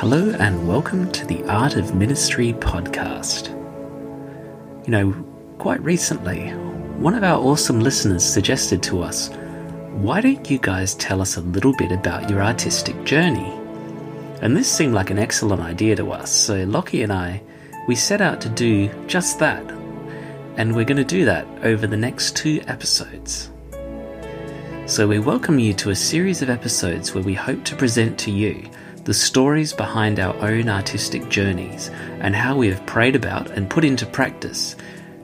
Hello and welcome to the Art of Ministry podcast. You know, quite recently, one of our awesome listeners suggested to us, why don't you guys tell us a little bit about your artistic journey? And this seemed like an excellent idea to us, so Lockie and I, we set out to do just that, and we're going to do that over the next 2 episodes. So we welcome you to a series of episodes where we hope to present to you the stories behind our own artistic journeys and how we have prayed about and put into practice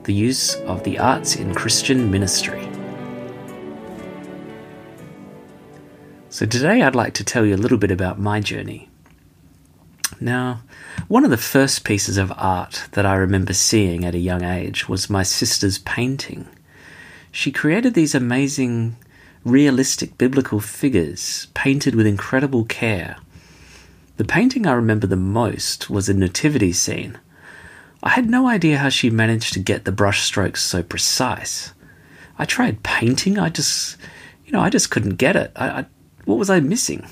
the use of the arts in Christian ministry. So today I'd like to tell you a little bit about my journey. Now, one of the first pieces of art that I remember seeing at a young age was my sister's painting. She created these amazing, realistic biblical figures painted with incredible care. The painting I remember the most was a nativity scene. I had no idea how she managed to get the brushstrokes so precise. I tried painting, I just couldn't get it. What was I missing?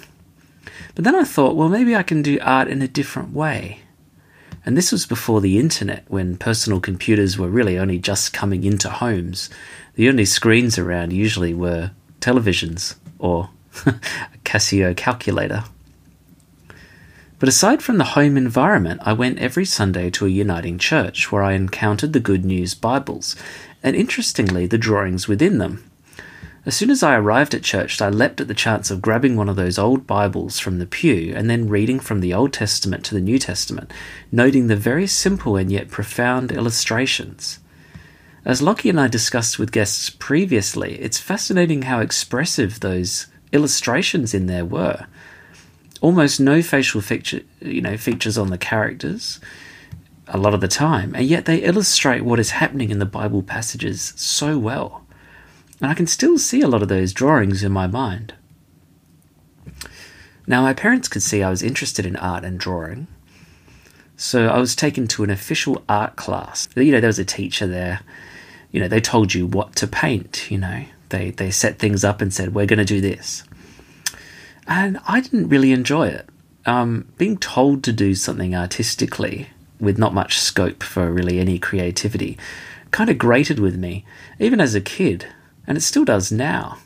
But then I thought, well, maybe I can do art in a different way. And this was before the internet, when personal computers were really only just coming into homes. The only screens around usually were televisions or a Casio calculator. But aside from the home environment, I went every Sunday to a Uniting Church where I encountered the Good News Bibles, and interestingly, the drawings within them. As soon as I arrived at church, I leapt at the chance of grabbing one of those old Bibles from the pew and then reading from the Old Testament to the New Testament, noting the very simple and yet profound illustrations. As Lockie and I discussed with guests previously, it's fascinating how expressive those illustrations in there were. Almost no facial features on the characters a lot of the time, and yet they illustrate what is happening in the Bible passages so well. And I can still see a lot of those drawings in my mind. Now, my parents could see I was interested in art and drawing, so I was taken to an official art class. You know, there was a teacher there. You know, they told you what to paint, you know. They set things up and said, we're going to do this. And I didn't really enjoy it. Being told to do something artistically with not much scope for really any creativity kind of grated with me, even as a kid, and it still does now.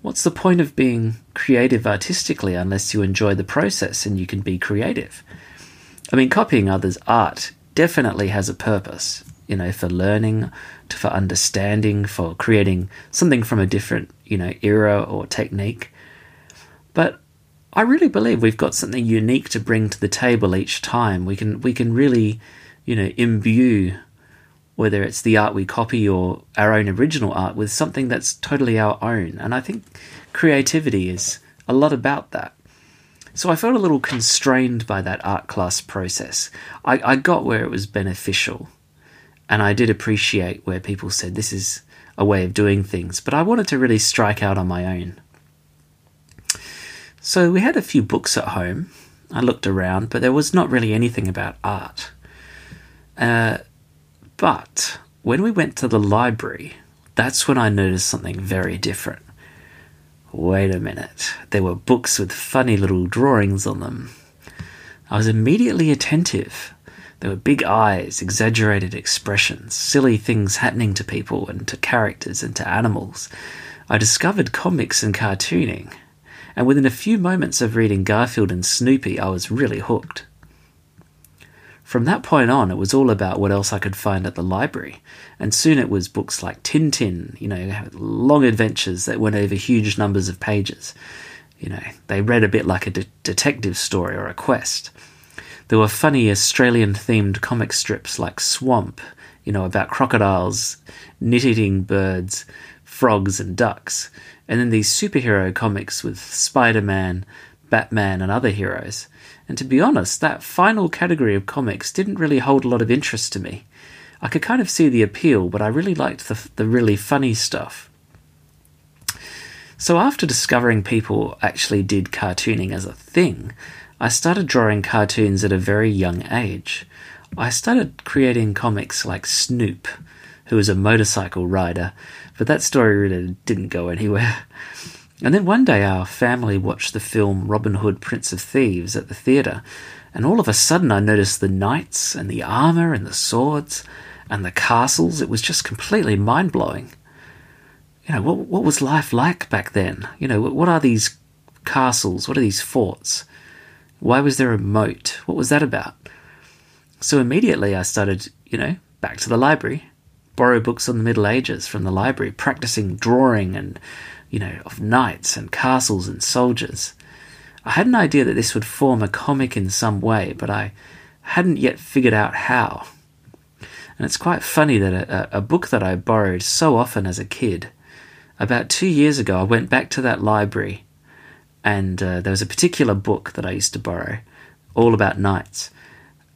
What's the point of being creative artistically unless you enjoy the process and you can be creative? I mean, copying others' art definitely has a purpose, you know, for learning, for understanding, for creating something from a different, you know, era or technique. But I really believe we've got something unique to bring to the table each time. We can really, you know, imbue, whether it's the art we copy or our own original art, with something that's totally our own. And I think creativity is a lot about that. So I felt a little constrained by that art class process. I got where it was beneficial, and I did appreciate where people said this is a way of doing things, but I wanted to really strike out on my own. So we had a few books at home. I looked around, but there was not really anything about art. But when we went to the library, that's when I noticed something very different. Wait a minute. There were books with funny little drawings on them. I was immediately attentive. There were big eyes, exaggerated expressions, silly things happening to people and to characters and to animals. I discovered comics and cartooning. And within a few moments of reading Garfield and Snoopy, I was really hooked. From that point on, it was all about what else I could find at the library. And soon it was books like Tintin, you know, long adventures that went over huge numbers of pages. You know, they read a bit like a detective story or a quest. There were funny Australian-themed comic strips like Swamp, you know, about crocodiles, knit-eating birds, frogs and ducks, and then these superhero comics with Spider-Man, Batman and other heroes. And to be honest, that final category of comics didn't really hold a lot of interest to me. I could kind of see the appeal, but I really liked the really funny stuff. So after discovering people actually did cartooning as a thing, I started drawing cartoons at a very young age. I started creating comics like Snoop, who was a motorcycle rider, but that story really didn't go anywhere. And then one day our family watched the film Robin Hood: Prince of Thieves at the theatre, and all of a sudden I noticed the knights and the armour and the swords and the castles. It was just completely mind-blowing. You know, what was life like back then? You know, what are these castles? What are these forts? Why was there a moat? What was that about? So immediately I started, back to the library, borrow books on the Middle Ages from the library, practicing drawing and, of knights and castles and soldiers. I had an idea that this would form a comic in some way, but I hadn't yet figured out how. And it's quite funny that a book that I borrowed so often as a kid, about 2 years ago I went back to that library and there was a particular book that I used to borrow, all about knights.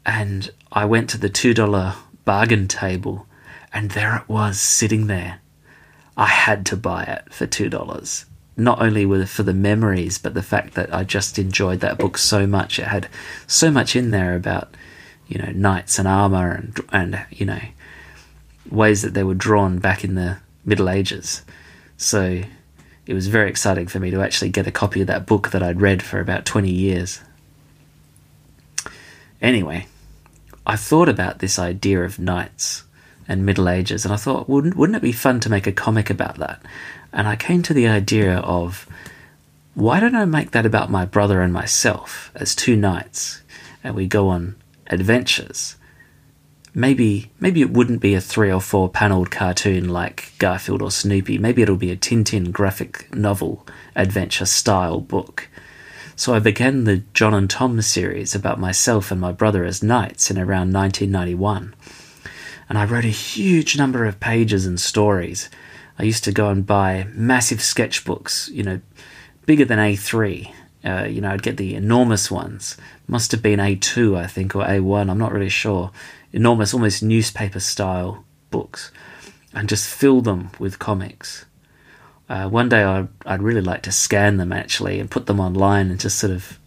And I went to the $2 bargain table, and there it was sitting there. I had to buy it for $2. Not only for the memories, but the fact that I just enjoyed that book so much. It had so much in there about, knights and armour and ways that they were drawn back in the Middle Ages. So it was very exciting for me to actually get a copy of that book that I'd read for about 20 years. Anyway, I thought about this idea of knights and Middle Ages, and I thought, wouldn't it be fun to make a comic about that? And I came to the idea of, why don't I make that about my brother and myself as two knights, and we go on adventures? Maybe it wouldn't be a 3 or 4 panelled cartoon like Garfield or Snoopy. Maybe it'll be a Tintin graphic novel adventure style book. So I began the John and Tom series about myself and my brother as knights in around 1991. And I wrote a huge number of pages and stories. I used to go and buy massive sketchbooks, bigger than A3. I'd get the enormous ones. Must have been A2, I think, or A1. I'm not really sure. Enormous, almost newspaper-style books. And just fill them with comics. One day I'd really like to scan them, actually, and put them online and just sort of,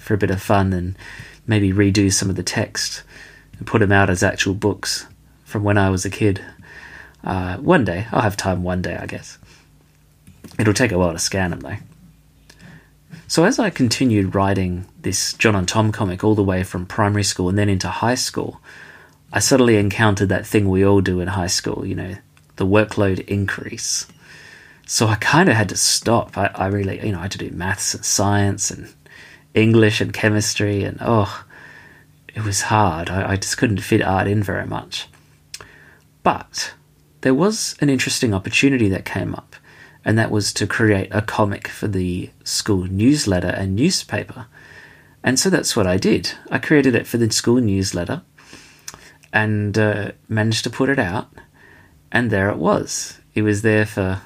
for a bit of fun, and maybe redo some of the text and put them out as actual books from when I was a kid. One day. I'll have time one day, I guess. It'll take a while to scan them, though. So as I continued writing this John and Tom comic all the way from primary school and then into high school, I suddenly encountered that thing we all do in high school, the workload increase. So I kind of had to stop. I really, I had to do maths and science and English and chemistry, and it was hard. I just couldn't fit art in very much. But there was an interesting opportunity that came up, and that was to create a comic for the school newsletter and newspaper. And so that's what I did. I created it for the school newsletter and managed to put it out, and there it was. It was there for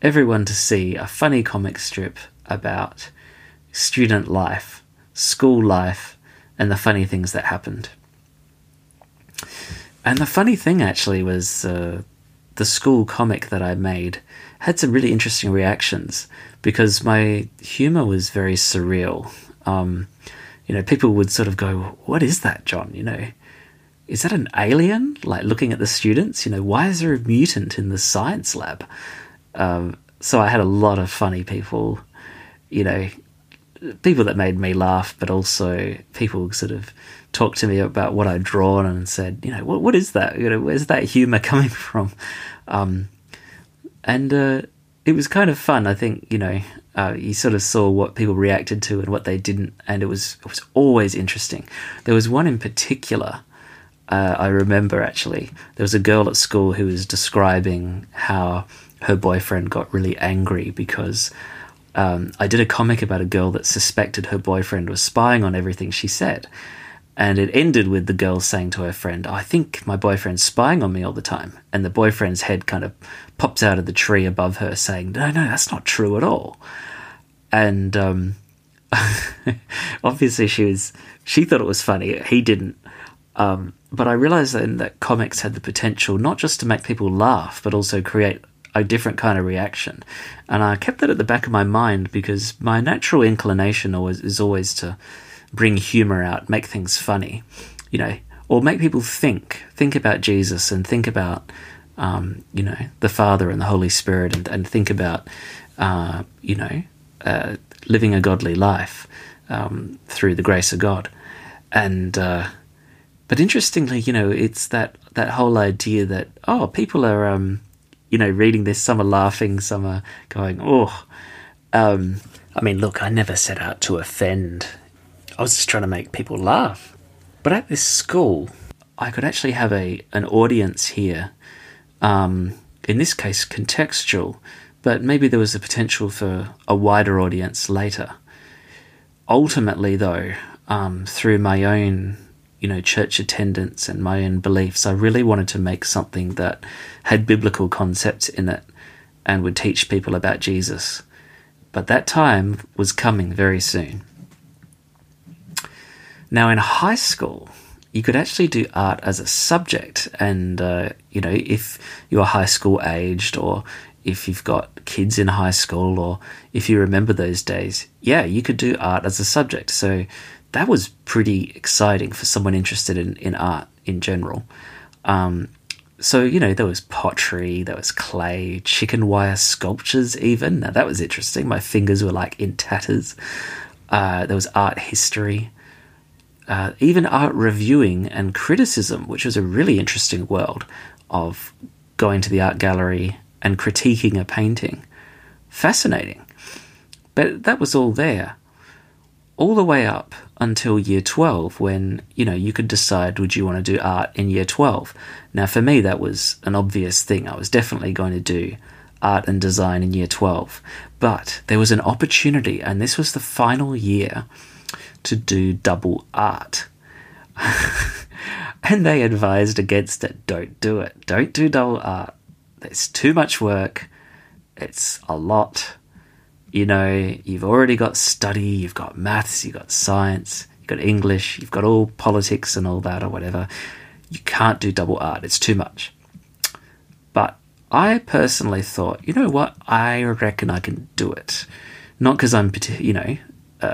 everyone to see, a funny comic strip about student life, school life, and the funny things that happened. And the funny thing, actually, was the school comic that I made had some really interesting reactions because my humour was very surreal. People would sort of go, "What is that, John? Is that an alien, like, looking at the students? Why is there a mutant in the science lab?" So I had a lot of funny people, people that made me laugh, but also people sort of talked to me about what I'd drawn and said, what is that? Where's that humour coming from? It was kind of fun. I think, you sort of saw what people reacted to and what they didn't, and it was always interesting. There was one in particular I remember, actually. There was a girl at school who was describing how her boyfriend got really angry because I did a comic about a girl that suspected her boyfriend was spying on everything she said. And it ended with the girl saying to her friend, "I think my boyfriend's spying on me all the time." And the boyfriend's head kind of pops out of the tree above her saying, No, that's not true at all." And obviously she thought it was funny. He didn't. But I realised then that comics had the potential not just to make people laugh, but also create a different kind of reaction. And I kept that at the back of my mind because my natural inclination is always to bring humour out, make things funny, or make people think about Jesus and think about, the Father and the Holy Spirit and think about living a godly life through the grace of God. And but interestingly, it's that whole idea that, oh, people are reading this, some are laughing, some are going, oh. I mean, look, I never set out to offend. I was just trying to make people laugh. But at this school, I could actually have an audience here, in this case contextual, but maybe there was a potential for a wider audience later. Ultimately, though, through my own church attendance and my own beliefs, I really wanted to make something that had biblical concepts in it and would teach people about Jesus. But that time was coming very soon. Now, in high school, you could actually do art as a subject. And, if you're high school aged, or if you've got kids in high school, or if you remember those days, yeah, you could do art as a subject. So that was pretty exciting for someone interested in art in general. So, there was pottery, there was clay, chicken wire sculptures even. Now, that was interesting. My fingers were like in tatters. There was art history, even art reviewing and criticism, which was a really interesting world of going to the art gallery and critiquing a painting. Fascinating. But that was all there, all the way up until year 12, when, you could decide, would you want to do art in year 12? Now, for me, that was an obvious thing. I was definitely going to do art and design in year 12. But there was an opportunity, and this was the final year, to do double art. And they advised against it. Don't do it. Don't do double art. It's too much work. It's a lot. You've already got study, you've got maths, you've got science, you've got English, you've got all politics and all that or whatever. You can't do double art. It's too much. But I personally thought, you know what? I reckon I can do it. Not because I'm,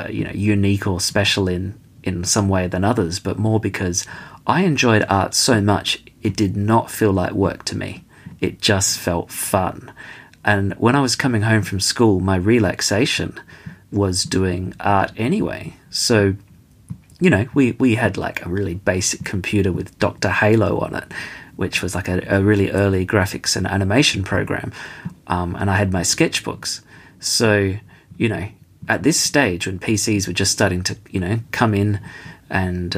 unique or special in some way than others, but more because I enjoyed art so much, it did not feel like work to me. It just felt fun. And when I was coming home from school, my relaxation was doing art anyway. So, we had like a really basic computer with Dr. Halo on it, which was like a really early graphics and animation program. And I had my sketchbooks. So, at this stage when PCs were just starting to, come in and,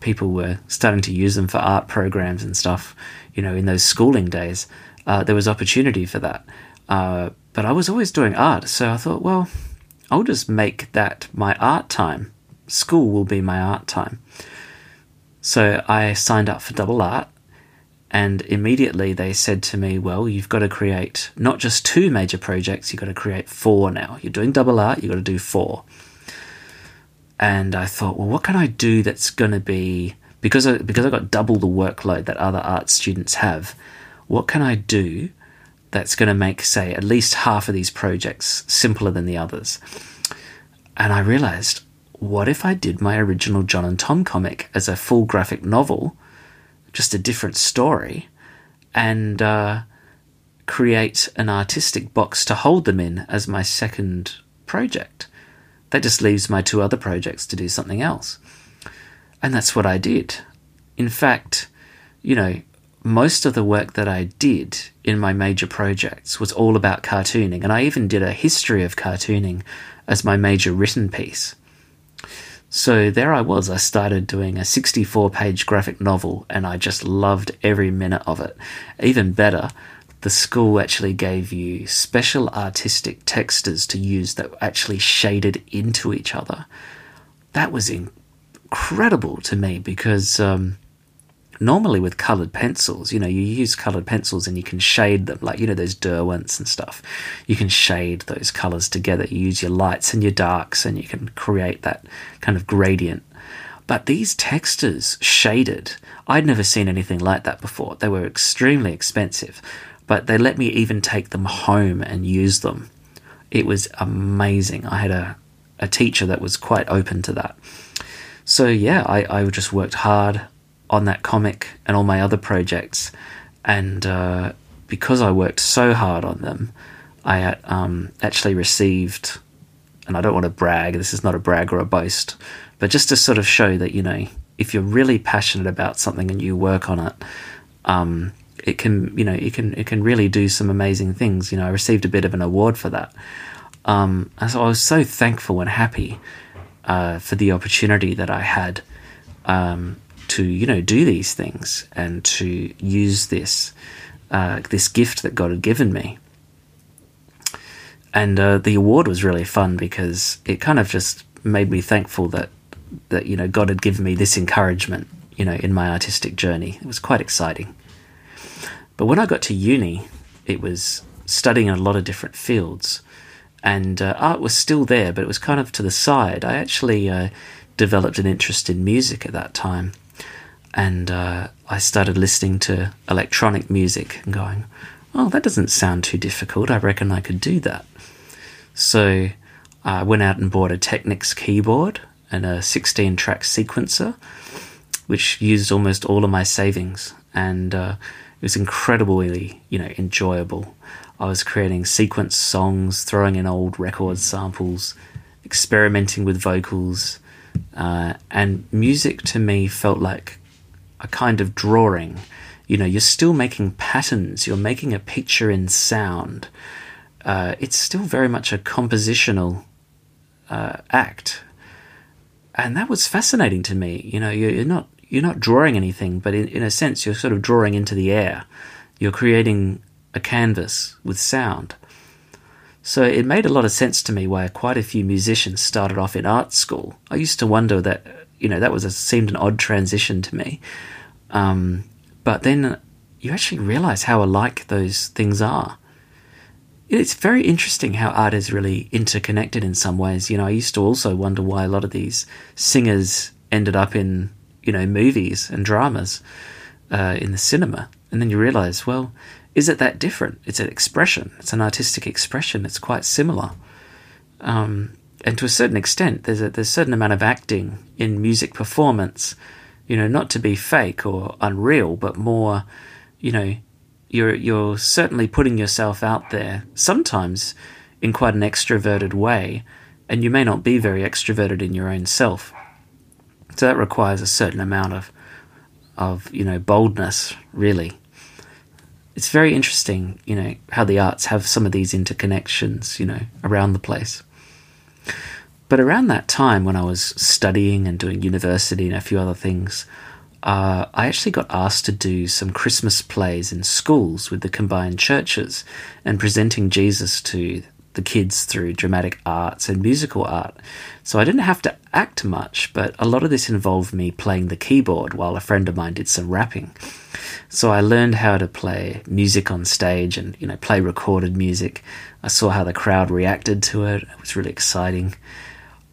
people were starting to use them for art programs and stuff, in those schooling days, there was opportunity for that. But I was always doing art, so I thought, well, I'll just make that my art time. School will be my art time. So I signed up for double art, and immediately they said to me, well, you've got to create not just 2 major projects, you've got to create 4 now. You're doing double art, you've got to do 4. And I thought, well, what can I do that's going to be... Because I got double the workload that other art students have, what can I do that's going to make, say, at least half of these projects simpler than the others? And I realized, what if I did my original John and Tom comic as a full graphic novel, just a different story, and create an artistic box to hold them in as my second project? That just leaves my 2 other projects to do something else. And that's what I did. In fact, most of the work that I did in my major projects was all about cartooning, and I even did a history of cartooning as my major written piece. So there I was. I started doing a 64-page graphic novel, and I just loved every minute of it. Even better, the school actually gave you special artistic textures to use that actually shaded into each other. That was incredible to me because... normally with coloured pencils, you use coloured pencils and you can shade them, like, those Derwents and stuff. You can shade those colours together. You use your lights and your darks and you can create that kind of gradient. But these textures shaded, I'd never seen anything like that before. They were extremely expensive, but they let me even take them home and use them. It was amazing. I had a teacher that was quite open to that. So, yeah, I just worked hard on that comic and all my other projects, and because I worked so hard on them, I actually received, and I don't want to brag, this is not a brag or a boast, but just to sort of show that, you know, if you're really passionate about something and you work on it, it can, you know, it can really do some amazing things. You know, I received a bit of an award for that. And so I was so thankful and happy for the opportunity that I had to, you know, do these things and to use this this gift that God had given me. And the award was really fun because it kind of just made me thankful that you know, God had given me this encouragement, you know, in my artistic journey. It was quite exciting. But when I got to uni, it was studying in a lot of different fields. And art was still there, but it was kind of to the side. I actually developed an interest in music at that time. And I started listening to electronic music and going, oh, that doesn't sound too difficult. I reckon I could do that. So I went out and bought a Technics keyboard and a 16-track sequencer, which used almost all of my savings. And it was incredibly, you know, enjoyable. I was creating sequence songs, throwing in old record samples, experimenting with vocals, and music to me felt like a kind of drawing. You know, you're still making patterns, you're making a picture in sound. It's still very much a compositional act, and that was fascinating to me. You know, you're not drawing anything, but in a sense, you're sort of drawing into the air. You're creating a canvas with sound. So it made a lot of sense to me why quite a few musicians started off in art school. I used to wonder that, you know, that seemed an odd transition to me. But then you actually realize how alike those things are. It's very interesting how art is really interconnected in some ways. You know, I used to also wonder why a lot of these singers ended up in, you know, movies and dramas in the cinema. And then you realize, well, is it that different? It's an expression. It's an artistic expression. It's quite similar. And to a certain extent, there's a certain amount of acting in music performance, you know, not to be fake or unreal, but more, you know, you're certainly putting yourself out there, sometimes in quite an extroverted way, and you may not be very extroverted in your own self. So that requires a certain amount of you know, boldness, really. It's very interesting, you know, how the arts have some of these interconnections, you know, around the place. But around that time when I was studying and doing university and a few other things, I actually got asked to do some Christmas plays in schools with the combined churches and presenting Jesus to the kids through dramatic arts and musical art. So I didn't have to act much, but a lot of this involved me playing the keyboard while a friend of mine did some rapping. So I learned how to play music on stage and, you know, play recorded music. I saw how the crowd reacted to it. It was really exciting.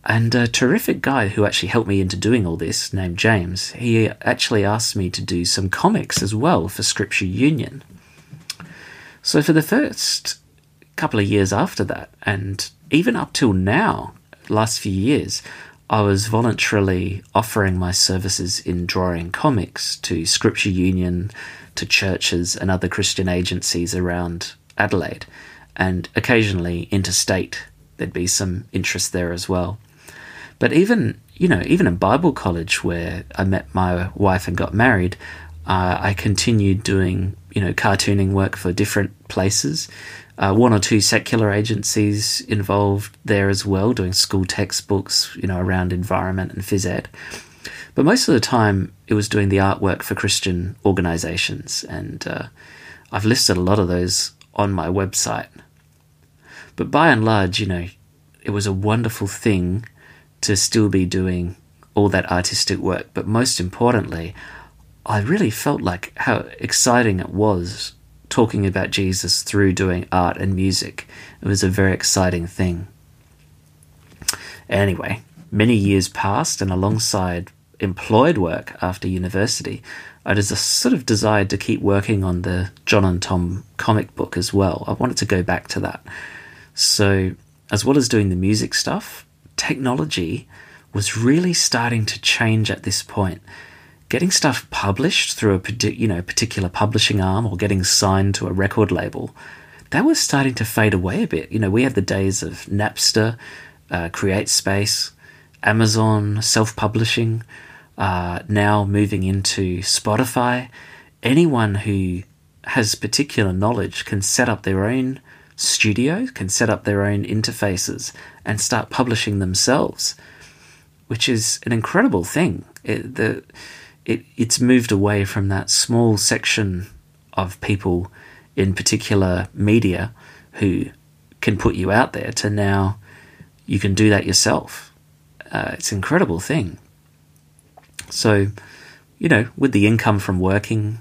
And a terrific guy who actually helped me into doing all this, named James, he actually asked me to do some comics as well for Scripture Union. So for the first couple of years after that, and even up till now, last few years, I was voluntarily offering my services in drawing comics to Scripture Union, to churches and other Christian agencies around Adelaide, and occasionally interstate. There'd be some interest there as well. But even, you know, even in Bible college where I met my wife and got married, I continued doing, you know, cartooning work for different places. One or two secular agencies involved there as well, doing school textbooks, you know, around environment and phys ed. But most of the time, it was doing the artwork for Christian organisations, and I've listed a lot of those on my website. But by and large, you know, it was a wonderful thing to still be doing all that artistic work. But most importantly, I really felt like how exciting it was talking about Jesus through doing art and music. It was a very exciting thing. Anyway, many years passed, and alongside employed work after university, I just sort of desired to keep working on the John and Tom comic book as well. I wanted to go back to that. So as well as doing the music stuff, technology was really starting to change at this point. Getting stuff published through a particular publishing arm or getting signed to a record label that was starting to fade away a bit. You know, we had the days of Napster, CreateSpace, Amazon, self-publishing, now moving into Spotify. Anyone who has particular knowledge can set up their own studio, can set up their own interfaces and start publishing themselves, which is an incredible thing. It's moved away from that small section of people in particular media who can put you out there to now you can do that yourself. It's an incredible thing. So, you know, with the income from working,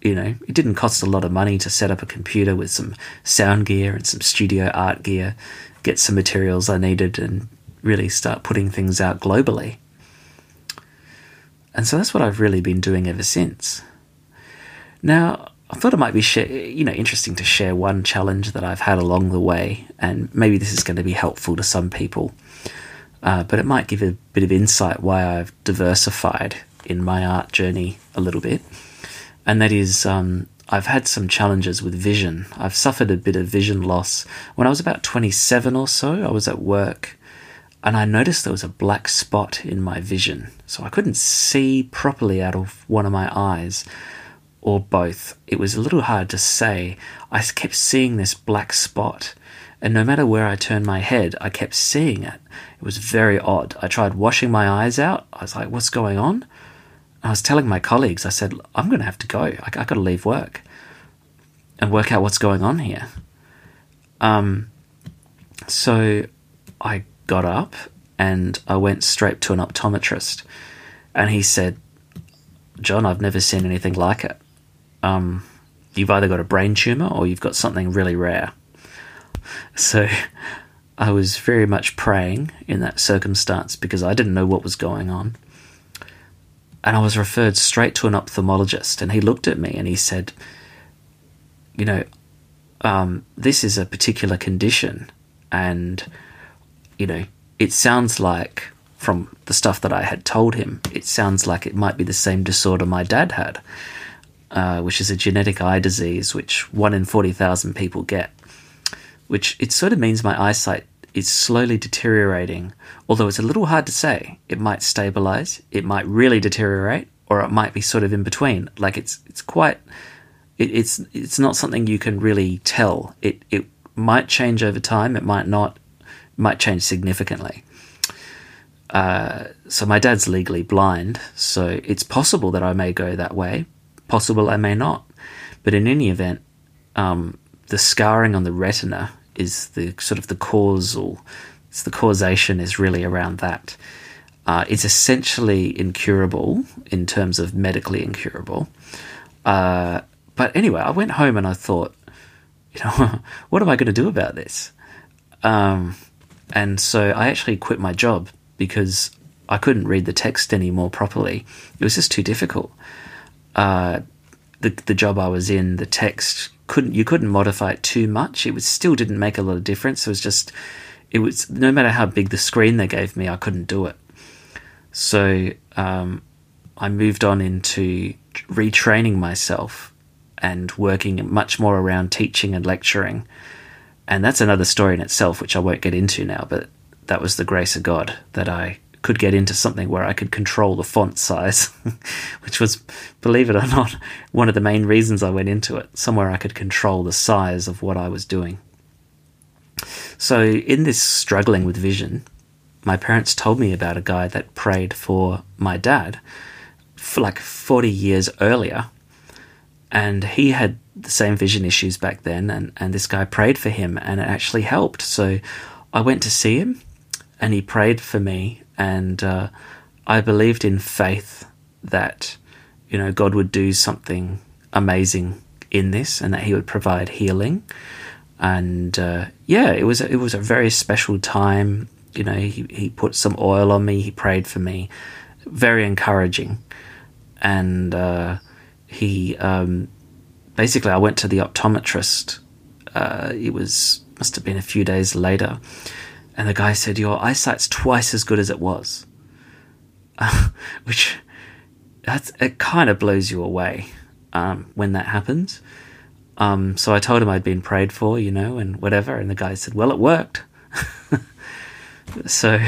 you know, it didn't cost a lot of money to set up a computer with some sound gear and some studio art gear, get some materials I needed and really start putting things out globally. And so that's what I've really been doing ever since. Now, I thought it might be interesting to share one challenge that I've had along the way, and maybe this is going to be helpful to some people, but it might give a bit of insight why I've diversified in my art journey a little bit. And that is, I've had some challenges with vision. I've suffered a bit of vision loss. When I was about 27 or so, I was at work and I noticed there was a black spot in my vision. So I couldn't see properly out of one of my eyes, or both. It was a little hard to say. I kept seeing this black spot, and no matter where I turned my head, I kept seeing it. It was very odd. I tried washing my eyes out. I was like, what's going on? I was telling my colleagues, I said, I'm going to have to go. I got to leave work and work out what's going on here. So I got up and I went straight to an optometrist, and he said, John, I've never seen anything like it. You've either got a brain tumor or you've got something really rare. So I was very much praying in that circumstance because I didn't know what was going on. And I was referred straight to an ophthalmologist, and he looked at me and he said, you know, this is a particular condition, and, you know, it sounds like, from the stuff that I had told him, it sounds like it might be the same disorder my dad had, which is a genetic eye disease, which 1 in 40,000 people get, which it sort of means my eyesight is slowly deteriorating, although it's a little hard to say. It might stabilize, it might really deteriorate, or it might be sort of in between. Like it's not something you can really tell. It might change over time, it might not, it might change significantly. So my dad's legally blind, so it's possible that I may go that way, possible I may not. But in any event, the scarring on the retina is the sort of the causal, it's the causation is really around that. It's essentially incurable in terms of medically incurable. But anyway, I went home and I thought, you know, what am I going to do about this? And so I actually quit my job because I couldn't read the text anymore properly. It was just too difficult. The job I was in, the text, you couldn't modify it too much. It was still didn't make a lot of difference. It was no matter how big the screen they gave me, I couldn't do it. So I moved on into retraining myself and working much more around teaching and lecturing. And that's another story in itself, which I won't get into now, but that was the grace of God that I could get into something where I could control the font size, which was, believe it or not, one of the main reasons I went into it, somewhere I could control the size of what I was doing. So in this struggling with vision, my parents told me about a guy that prayed for my dad for like 40 years earlier, and he had the same vision issues back then, and this guy prayed for him and it actually helped. So I went to see him and he prayed for me. And I believed in faith that, you know, God would do something amazing in this and that he would provide healing. And, it was a very special time. You know, he put some oil on me. He prayed for me. Very encouraging. And basically I went to the optometrist. Must have been a few days later. And the guy said, your eyesight's twice as good as it was, which it kind of blows you away when that happens. So I told him I'd been prayed for, you know, and whatever. And the guy said, well, it worked. So,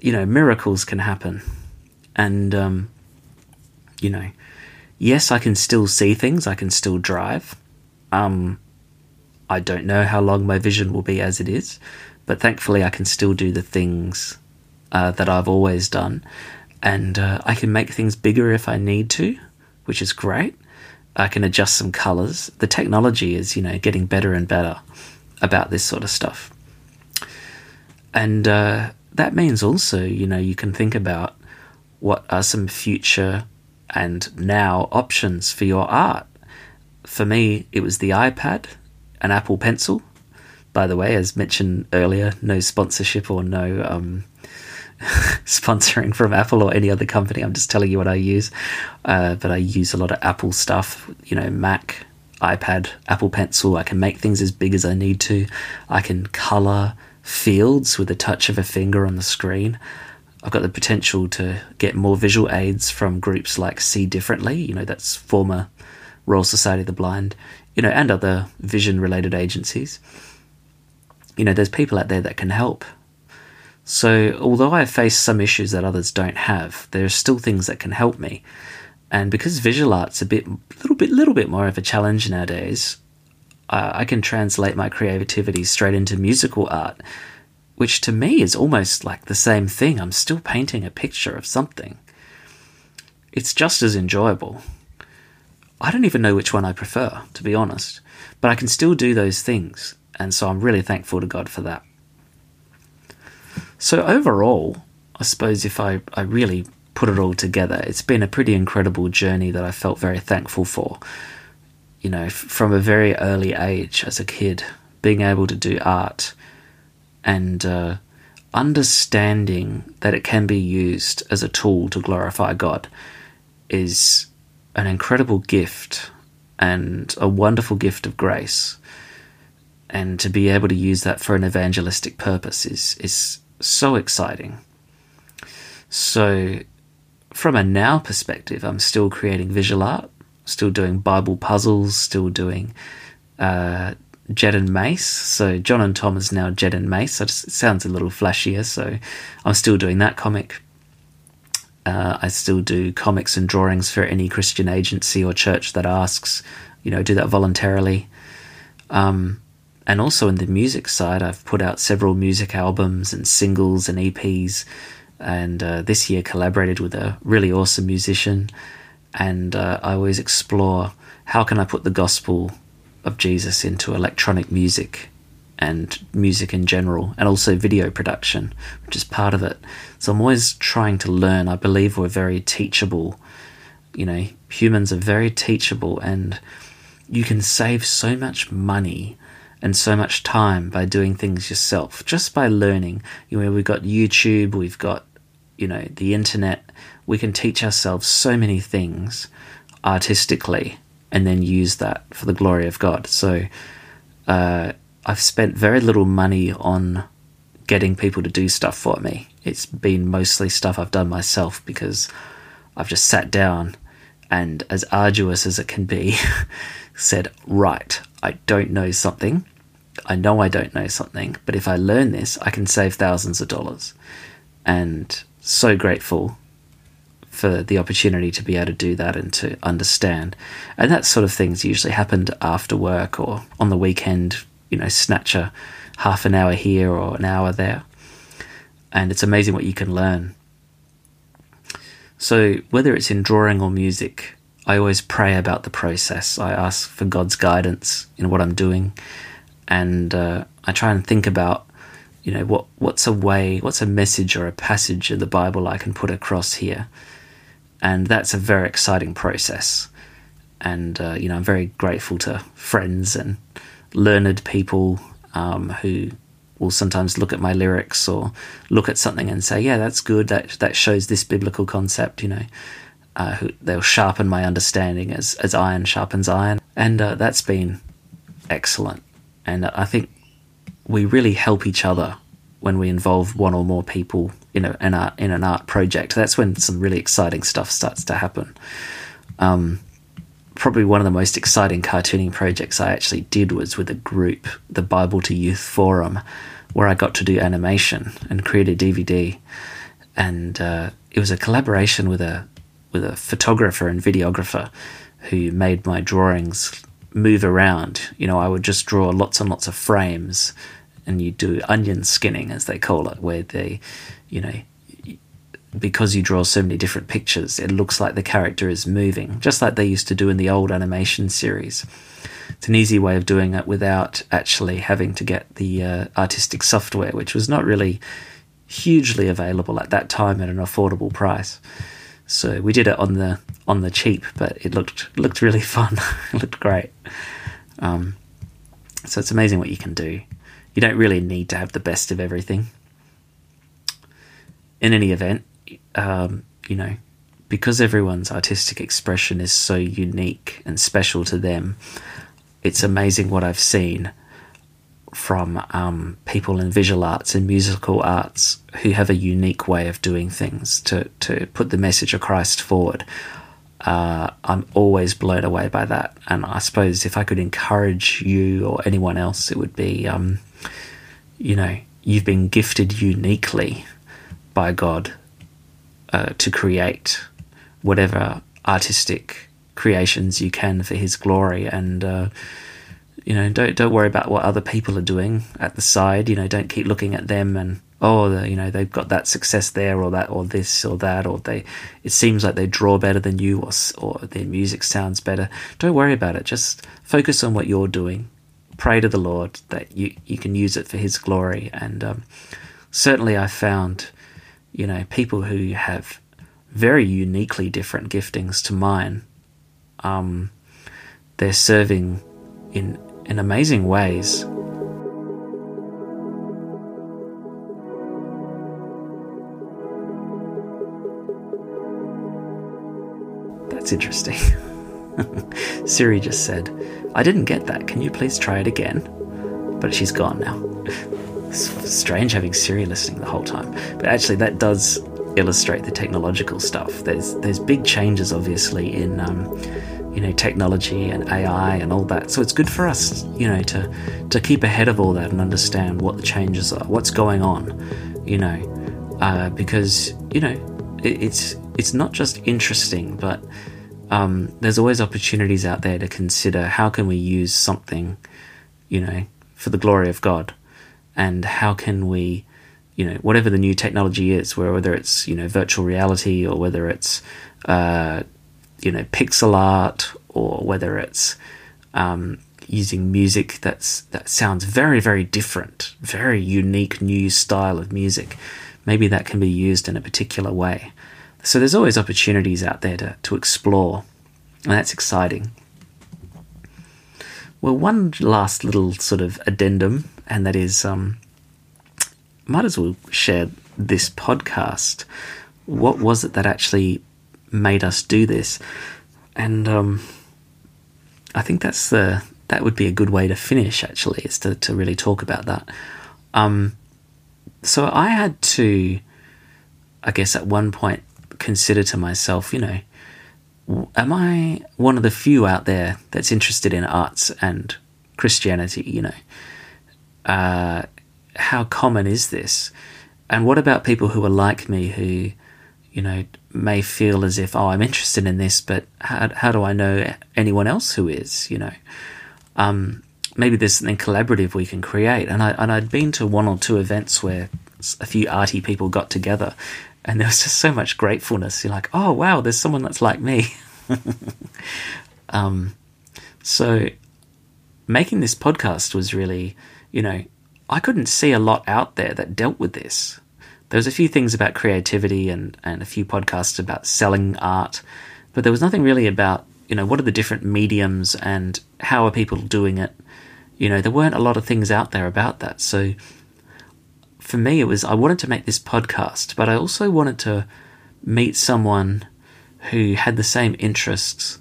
you know, miracles can happen. And, you know, yes, I can still see things. I can still drive. I don't know how long my vision will be as it is, but thankfully I can still do the things that I've always done. And I can make things bigger if I need to, which is great. I can adjust some colours. The technology is, you know, getting better and better about this sort of stuff. And that means also, you know, you can think about what are some future and now options for your art. For me, it was the iPad, an Apple Pencil. By the way, as mentioned earlier, no sponsorship or no sponsoring from Apple or any other company. I'm just telling you what I use. But I use a lot of Apple stuff, you know, Mac, iPad, Apple Pencil. I can make things as big as I need to. I can colour fields with a touch of a finger on the screen. I've got the potential to get more visual aids from groups like See Differently, you know, that's former Royal Society of the Blind, you know, and other vision-related agencies. You know, there's people out there that can help. So although I face some issues that others don't have, there are still things that can help me. And because visual art's a little bit more of a challenge nowadays, I can translate my creativity straight into musical art, which to me is almost like the same thing. I'm still painting a picture of something. It's just as enjoyable. I don't even know which one I prefer, to be honest, but I can still do those things, and so I'm really thankful to God for that. So overall, I suppose if I really put it all together, it's been a pretty incredible journey that I felt very thankful for. You know, from a very early age as a kid, being able to do art, and understanding that it can be used as a tool to glorify God is an incredible gift and a wonderful gift of grace. And to be able to use that for an evangelistic purpose is so exciting. So from a now perspective, I'm still creating visual art, still doing Bible puzzles, still doing Jed and Mace. So John and Tom is now Jed and Mace. It sounds a little flashier, so I'm still doing that comic. I still do comics and drawings for any Christian agency or church that asks, you know, do that voluntarily. And also in the music side, I've put out several music albums and singles and EPs, and this year collaborated with a really awesome musician. And I always explore how can I put the gospel of Jesus into electronic music and music in general, and also video production, which is part of it. So I'm always trying to learn. I believe we're very teachable. You know, humans are very teachable, and you can save so much money and so much time by doing things yourself, just by learning. You know, we've got YouTube, we've got, you know, the internet. We can teach ourselves so many things artistically and then use that for the glory of God. So I've spent very little money on getting people to do stuff for me. It's been mostly stuff I've done myself, because I've just sat down and, as arduous as it can be, said, right, I know I don't know something, but if I learn this, I can save thousands of dollars. And so grateful for the opportunity to be able to do that and to understand. And that sort of things usually happened after work or on the weekend, you know, snatch a half an hour here or an hour there. And it's amazing what you can learn. So whether it's in drawing or music, I always pray about the process. I ask for God's guidance in what I'm doing. And I try and think about, you know, what's a message or a passage of the Bible I can put across here. And that's a very exciting process. And, you know, I'm very grateful to friends and learned people who will sometimes look at my lyrics or look at something and say, yeah, that's good, that shows this biblical concept, you know. They'll sharpen my understanding as iron sharpens iron. And that's been excellent. And I think we really help each other when we involve one or more people in an art project. That's when some really exciting stuff starts to happen. probably one of the most exciting cartooning projects I actually did was with a group, the Bible to Youth Forum, where I got to do animation and create a DVD. And it was a collaboration with a photographer and videographer who made my drawings move around. You know, I would just draw lots and lots of frames, and you do onion skinning, as they call it, where they, you know, because you draw so many different pictures, it looks like the character is moving, just like they used to do in the old animation series. It's an easy way of doing it without actually having to get the artistic software, which was not really hugely available at that time at an affordable price. So we did it on the cheap, but it looked really fun. It looked great. So it's amazing what you can do. You don't really need to have the best of everything. In any event, you know, because everyone's artistic expression is so unique and special to them, it's amazing what I've seen from people in visual arts and musical arts who have a unique way of doing things to put the message of Christ forward. I'm always blown away by that. And I suppose if I could encourage you or anyone else, it would be, you know, you've been gifted uniquely by God to create whatever artistic creations you can for his glory. And you know, don't worry about what other people are doing at the side. You know, don't keep looking at them and, oh, you know, they've got that success there or that or this or that, or they, it seems like they draw better than you, or their music sounds better. Don't worry about it. Just focus on what you're doing. Pray to the Lord that you can use it for his glory. And certainly I found, you know, people who have very uniquely different giftings to mine, they're serving in amazing ways. That's interesting. Siri just said, "I didn't get that. Can you please try it again?" But she's gone now. It's strange having Siri listening the whole time. But actually, that does illustrate the technological stuff. There's big changes, obviously, in you know, technology and AI and all that. So it's good for us, you know, to keep ahead of all that and understand what the changes are, what's going on, you know, because, you know, it's not just interesting, but there's always opportunities out there to consider how can we use something, you know, for the glory of God, and how can we, you know, whatever the new technology is, whether it's, you know, virtual reality, or whether it's you know, pixel art, or whether it's using music that sounds very, very different, very unique new style of music. Maybe that can be used in a particular way. So there's always opportunities out there to explore, and that's exciting. Well, one last little sort of addendum, and that is, might as well share this podcast. What was it that actually made us do this? And I think that would be a good way to finish, actually, is to really talk about that. So I had to, I guess, at one point consider to myself, you know, am I one of the few out there that's interested in arts and Christianity? You know, how common is this? And what about people who are like me, who, you know, may feel as if, oh, I'm interested in this, but how do I know anyone else who is, you know? Maybe there's something collaborative we can create. And I'd been to one or two events where a few arty people got together, and there was just so much gratefulness. You're like, oh, wow, there's someone that's like me. So making this podcast was really, you know, I couldn't see a lot out there that dealt with this. There was a few things about creativity and a few podcasts about selling art, but there was nothing really about, you know, what are the different mediums and how are people doing it? You know, there weren't a lot of things out there about that. So for me, it was, I wanted to make this podcast, but I also wanted to meet someone who had the same interests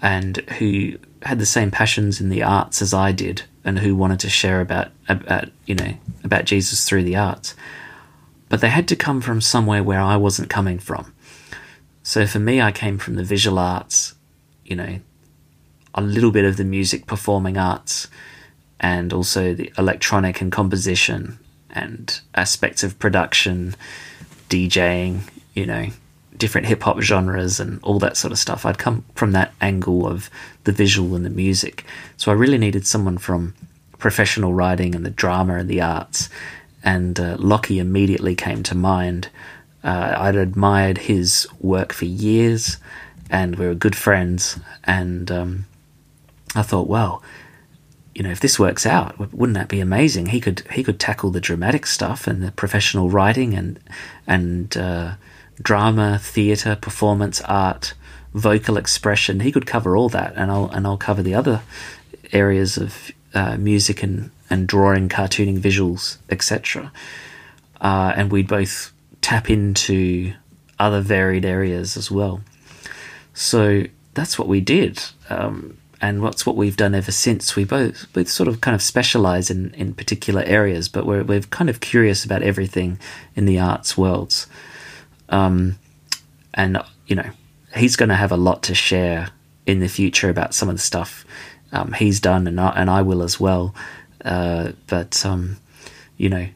and who had the same passions in the arts as I did, and who wanted to share about, you know, about Jesus through the arts. But they had to come from somewhere where I wasn't coming from. So for me, I came from the visual arts, you know, a little bit of the music, performing arts, and also the electronic and composition and aspects of production, DJing, you know, different hip-hop genres and all that sort of stuff. I'd come from that angle of the visual and the music. So I really needed someone from professional writing and the drama and the arts, and Lockie immediately came to mind. I'd admired his work for years, and we were good friends, and I thought, well, you know, if this works out, wouldn't that be amazing? He could tackle the dramatic stuff and the professional writing and drama, theatre, performance art, vocal expression. He could cover all that, and I'll cover the other areas of music and drawing, cartooning, visuals, etc. And we'd both tap into other varied areas as well. So that's what we did. And what's what we've done ever since. We both sort of kind of specialise in particular areas, but we're kind of curious about everything in the arts worlds. And, you know, he's going to have a lot to share in the future about some of the stuff he's done, and I will as well. But, you know,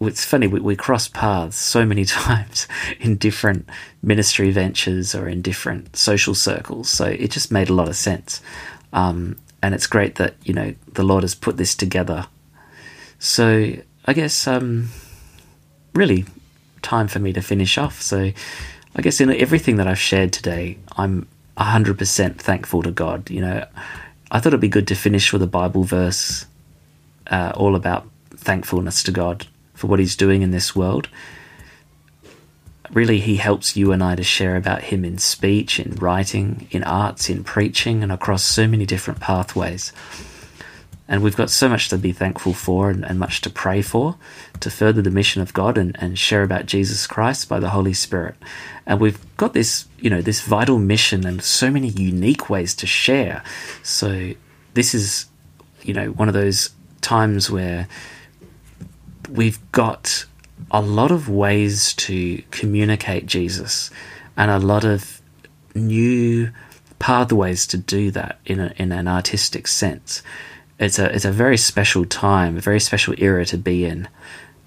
it's funny, we cross paths so many times in different ministry ventures or in different social circles. So it just made a lot of sense. And it's great that, you know, the Lord has put this together. So I guess really time for me to finish off. So I guess in everything that I've shared today, I'm 100% thankful to God. You know, I thought it'd be good to finish with a Bible verse all about thankfulness to God for what he's doing in this world. Really, he helps you and I to share about him in speech, in writing, in arts, in preaching, and across so many different pathways. And we've got so much to be thankful for and much to pray for, to further the mission of God and share about Jesus Christ by the Holy Spirit. And we've got this, you know, this vital mission and so many unique ways to share. So this is, you know, one of those times where we've got a lot of ways to communicate Jesus and a lot of new pathways to do that in an artistic sense. It's a very special time, a very special era to be in.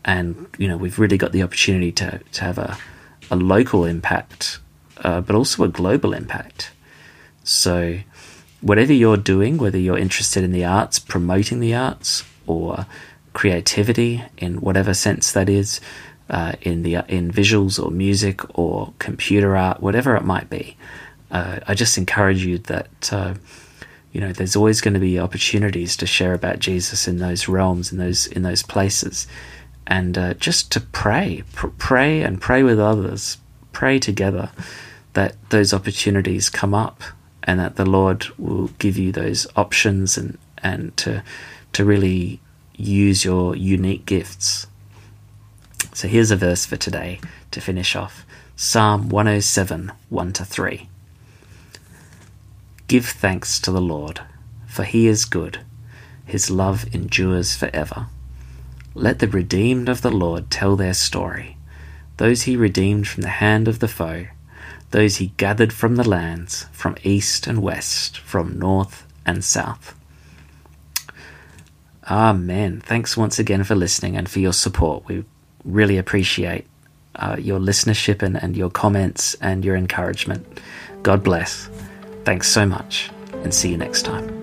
And, you know, we've really got the opportunity to have a local impact, but also a global impact. So whatever you're doing, whether you're interested in the arts, promoting the arts, or creativity in whatever sense that is, in visuals or music or computer art, whatever it might be, I just encourage you that you know, there's always going to be opportunities to share about Jesus in those realms, in those places, and just to pray and pray with others, pray together that those opportunities come up and that the Lord will give you those options and to really use your unique gifts. So here's a verse for today to finish off. Psalm 107, 1-3. Give thanks to the Lord, for he is good. His love endures forever. Let the redeemed of the Lord tell their story. Those he redeemed from the hand of the foe. Those he gathered from the lands, from east and west, from north and south. Amen. Thanks once again for listening and for your support. We really appreciate your listenership and your comments and your encouragement. God bless. Thanks so much, and see you next time.